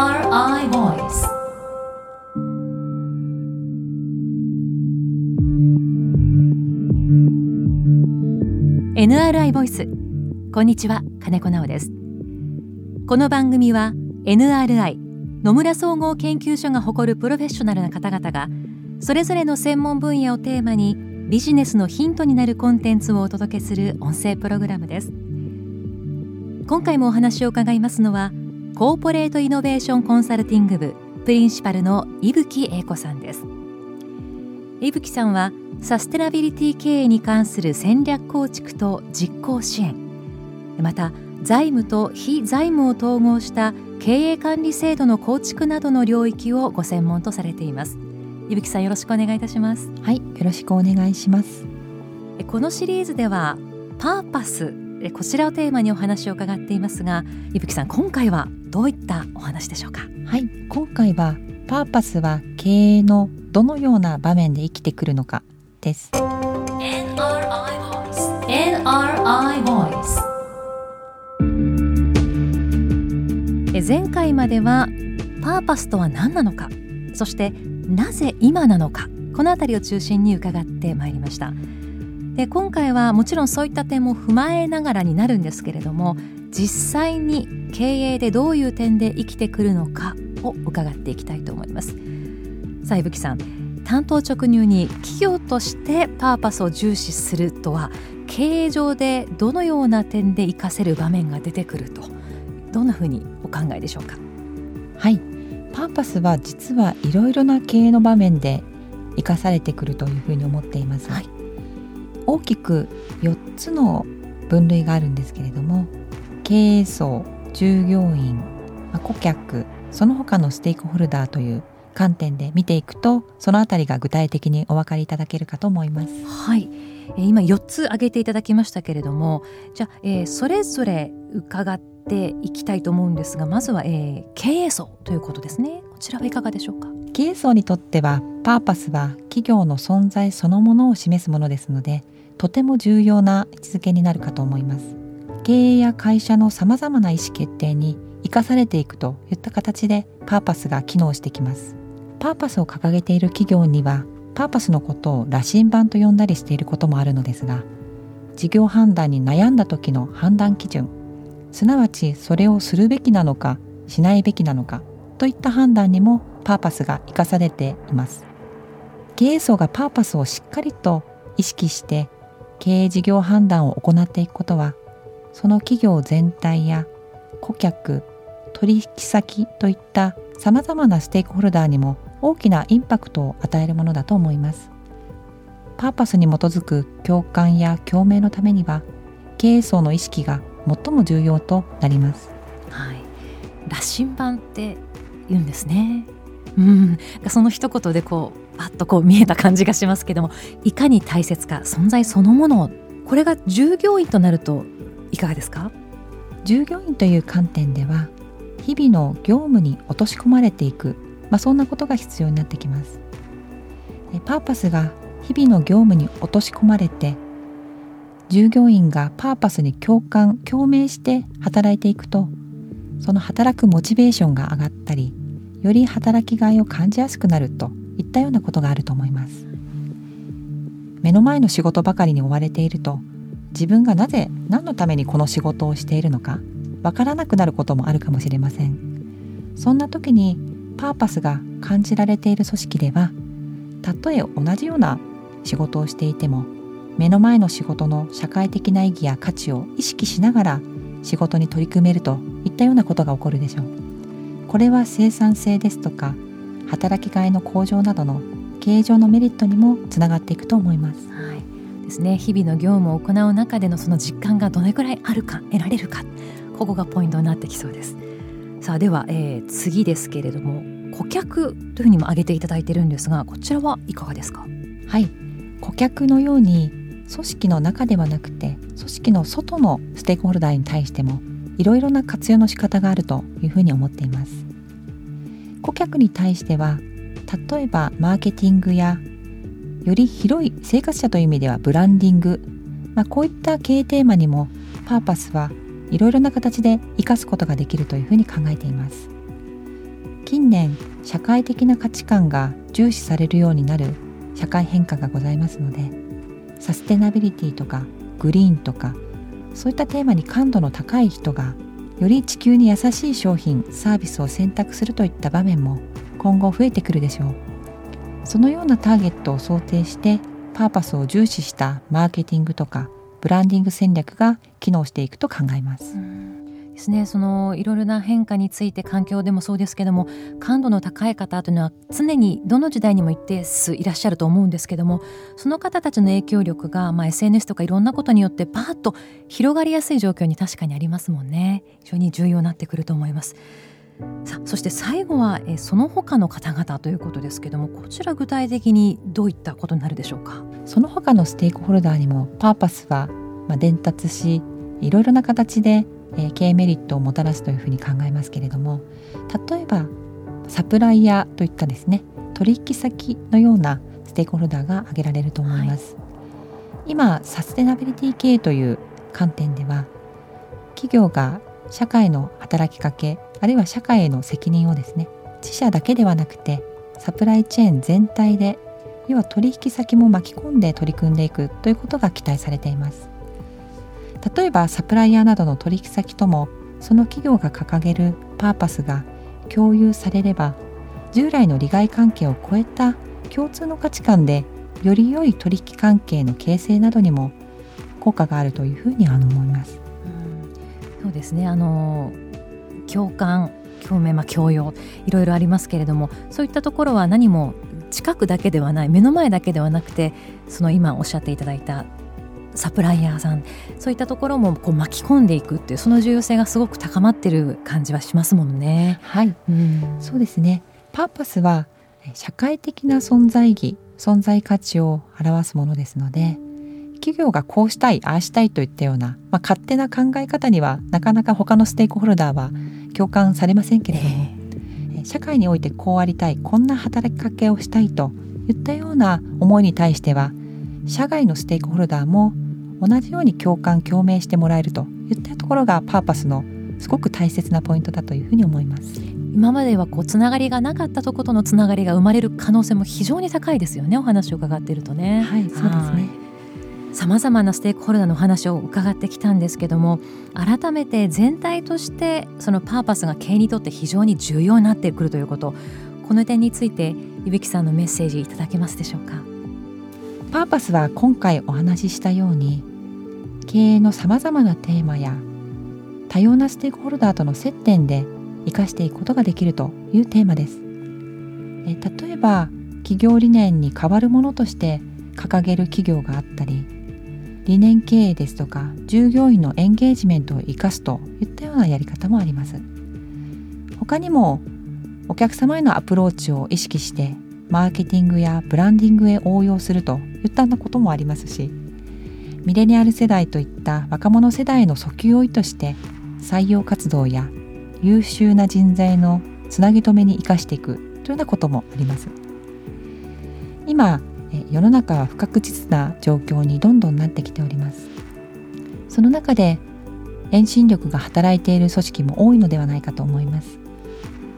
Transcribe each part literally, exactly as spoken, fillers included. エヌアールアイ Voice。 エヌアールアイ Voice、 こんにちは、金子直です。この番組は エヌアールアイ 野村総合研究所が誇るプロフェッショナルな方々がそれぞれの専門分野をテーマにビジネスのヒントになるコンテンツをお届けする音声プログラムです。今回もお話を伺いますのはコーポレートイノベーションコンサルティング部プリンシパルの伊吹英子さんです。伊吹さんはサステナビリティ経営に関する戦略構築と実行支援、また財務と非財務を統合した経営管理制度の構築などの領域をご専門とされています。伊吹さん、よろしくお願いいたします。はい、よろしくお願いします。このシリーズではパーパス、こちらをテーマにお話を伺っていますが、伊吹さん、今回はどういったお話でしょうか。はい、今回はパーパスは経営のどのような場面で生きてくるのかです。 エヌアールアイ Voice、 エヌアールアイ Voice。 前回まではパーパスとは何なのか、そしてなぜ今なのか、このあたりを中心に伺ってまいりました。で、今回はもちろんそういった点も踏まえながらになるんですけれども、実際に経営でどういう点で生きてくるのかを伺っていきたいと思います。さあ、伊吹さん、単刀直入に企業としてパーパスを重視するとは経営上でどのような点で活かせる場面が出てくると、どんなふうにお考えでしょうか。はい、パーパスは実はいろいろな経営の場面で生かされてくるというふうに思っています。はい、大きくよっつの分類があるんですけれども、経営層、従業員、顧客、その他のステークホルダーという観点で見ていくと、そのあたりが具体的にお分かりいただけるかと思います。はい、今よっつ挙げていただきましたけれども、じゃあ、えー、それぞれ伺ってていきたいと思うんですが、まずは、えー、経営層ということですね。こちらはいかがでしょうか。経営層にとってはパーパスは企業の存在そのものを示すものですので、とても重要な位置づけになるかと思います。経営や会社のさまざまな意思決定に生かされていくといった形でパーパスが機能してきます。パーパスを掲げている企業にはパーパスのことを羅針盤と呼んだりしていることもあるのですが、事業判断に悩んだ時の判断基準、すなわちそれをするべきなのかしないべきなのかといった判断にもパーパスが生かされています。経営層がパーパスをしっかりと意識して経営事業判断を行っていくことは、その企業全体や顧客、取引先といったさまざまなステークホルダーにも大きなインパクトを与えるものだと思います。パーパスに基づく共感や共鳴のためには経営層の意識が最も重要となります。はい、羅針盤って言うんですね。うん、その一言でこうパッとこう見えた感じがしますけども、いかに大切か、存在そのものを、これが従業員となるといかがですか。従業員という観点では日々の業務に落とし込まれていく、まあ、そんなことが必要になってきます。パーパスが日々の業務に落とし込まれて、従業員がパーパスに共感・共鳴して働いていくと、その働くモチベーションが上がったり、より働きがいを感じやすくなるといったようなことがあると思います。目の前の仕事ばかりに追われていると、自分がなぜ何のためにこの仕事をしているのかわからなくなることもあるかもしれません。そんな時にパーパスが感じられている組織では、たとえ同じような仕事をしていても、目の前の仕事の社会的な意義や価値を意識しながら仕事に取り組めるといったようなことが起こるでしょう。これは生産性ですとか働きがいの向上などの経営上のメリットにもつながっていくと思います。はい、ですね、日々の業務を行う中でのその実感がどれくらいあるか、得られるか、ここがポイントになってきそうです。さあ、では、えー、次ですけれども、顧客というふうにも挙げていただいているんですが、こちらはいかがですか。はい、顧客のように組織の中ではなくて組織の外のステークホルダーに対してもいろいろな活用の仕方があるというふうに思っています。顧客に対しては、例えばマーケティングやより広い生活者という意味ではブランディング、まあ、こういった経営テーマにもパーパスはいろいろな形で生かすことができるというふうに考えています。近年社会的な価値観が重視されるようになる社会変化がございますので、サステナビリティとかグリーンとかそういったテーマに感度の高い人がより地球に優しい商品サービスを選択するといった場面も今後増えてくるでしょう。そのようなターゲットを想定してパーパスを重視したマーケティングとかブランディング戦略が機能していくと考えます。うんですね、そのいろいろな変化について環境でもそうですけども、感度の高い方というのは常にどの時代にも一定数いらっしゃると思うんですけども、その方たちの影響力が、まあ、エスエヌエス とかいろんなことによってバーッと広がりやすい状況に確かにありますもんね。非常に重要になってくると思います。さあ、そして最後はえその他の方々ということですけども、こちら具体的にどういったことになるでしょうか。その他のステークホルダーにもパーパスはまあ伝達し、いろいろな形でえ経営メリットをもたらすというふうに考えますけれども、例えばサプライヤーといったですね、取引先のようなステークホルダーが挙げられると思います、はい、今サステナビリティ経営という観点では、企業が社会の働きかけあるいは社会への責任をですね、自社だけではなくてサプライチェーン全体で、要は取引先も巻き込んで取り組んでいくということが期待されています。例えばサプライヤーなどの取引先ともその企業が掲げるパーパスが共有されれば、従来の利害関係を超えた共通の価値観でより良い取引関係の形成などにも効果があるというふうに思います。うん、そうですね、あの共感、共鳴、まあ、共用、いろいろありますけれども、そういったところは何も近くだけではない、目の前だけではなくて、その今おっしゃっていただいたサプライヤーさん、そういったところもこう巻き込んでいくっていう、その重要性がすごく高まっている感じはしますもんね。はい、うん、そうですね。パーパスは社会的な存在意義、存在価値を表すものですので、企業がこうしたい、ああしたいといったような、まあ、勝手な考え方にはなかなか他のステークホルダーは共感されませんけれども、えー、社会においてこうありたい、こんな働きかけをしたいといったような思いに対しては、社外のステークホルダーも同じように共感共鳴してもらえるといったところがパーパスのすごく大切なポイントだというふうに思います。今まではこうつながりがなかったとことのつながりが生まれる可能性も非常に高いですよね、お話を伺っているとね。はい、そうですね。はい、さまざまなステークホルダーのお話を伺ってきたんですけども、改めて全体としてそのパーパスが経営にとって非常に重要になってくるということ、この点について伊吹さんのメッセージいただけますでしょうか。パーパスは今回お話ししたように、経営のさまざまなテーマや多様なステークホルダーとの接点で生かしていくことができるというテーマです。え例えば企業理念に変わるものとして掲げる企業があったり、理念経営ですとか従業員のエンゲージメントを生かすといったようなやり方もあります。他にもお客様へのアプローチを意識してマーケティングやブランディングへ応用するといったようなこともありますし、ミレニアル世代といった若者世代への訴求を意図して採用活動や優秀な人材のつなぎ止めに生かしていくというようなこともあります。今世の中は不確実な状況にどんどんなってきております。その中で遠心力が働いている組織も多いのではないかと思います。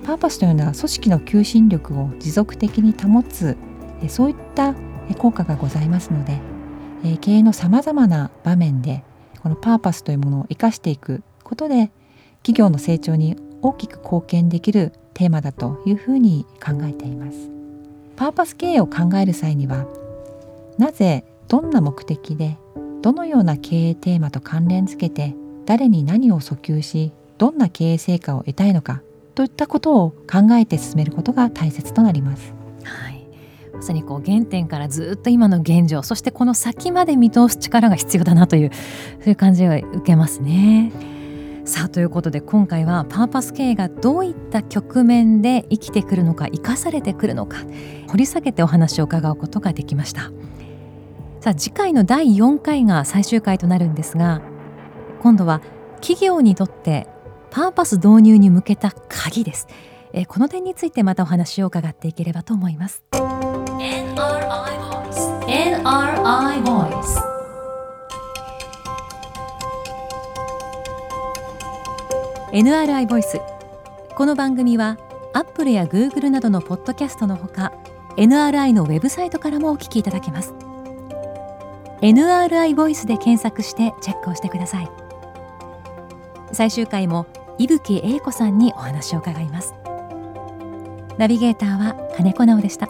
パーパスのような組織の求心力を持続的に保つ、そういった効果がございますので、経営のさまざまな場面でこのパーパスというものを生かしていくことで、企業の成長に大きく貢献できるテーマだというふうに考えています。パーパス経営を考える際には、なぜ、どんな目的で、どのような経営テーマと関連づけて、誰に何を訴求し、どんな経営成果を得たいのかといったことを考えて進めることが大切となります。はい、まさにこう原点からずっと今の現状、そしてこの先まで見通す力が必要だなという、そういう感じを受けますね。さあ、ということで今回はパーパス経営がどういった局面で生きてくるのか、生かされてくるのか、掘り下げてお話を伺うことができました。さあ、次回のだいよんかいが最終回となるんですが、今度は企業にとってパーパス導入に向けた鍵です。えこの点についてまたお話を伺っていければと思います。 エヌアールアイ Voice エヌアールアイ Voice。エヌアールアイ ボイス。この番組はアップルや Google などのポッドキャストのほか エヌアールアイ のウェブサイトからもお聞きいただけます。 エヌアールアイ ボイスで検索してチェックをしてください。最終回も伊吹英子さんにお話を伺います。ナビゲーターは金子直でした。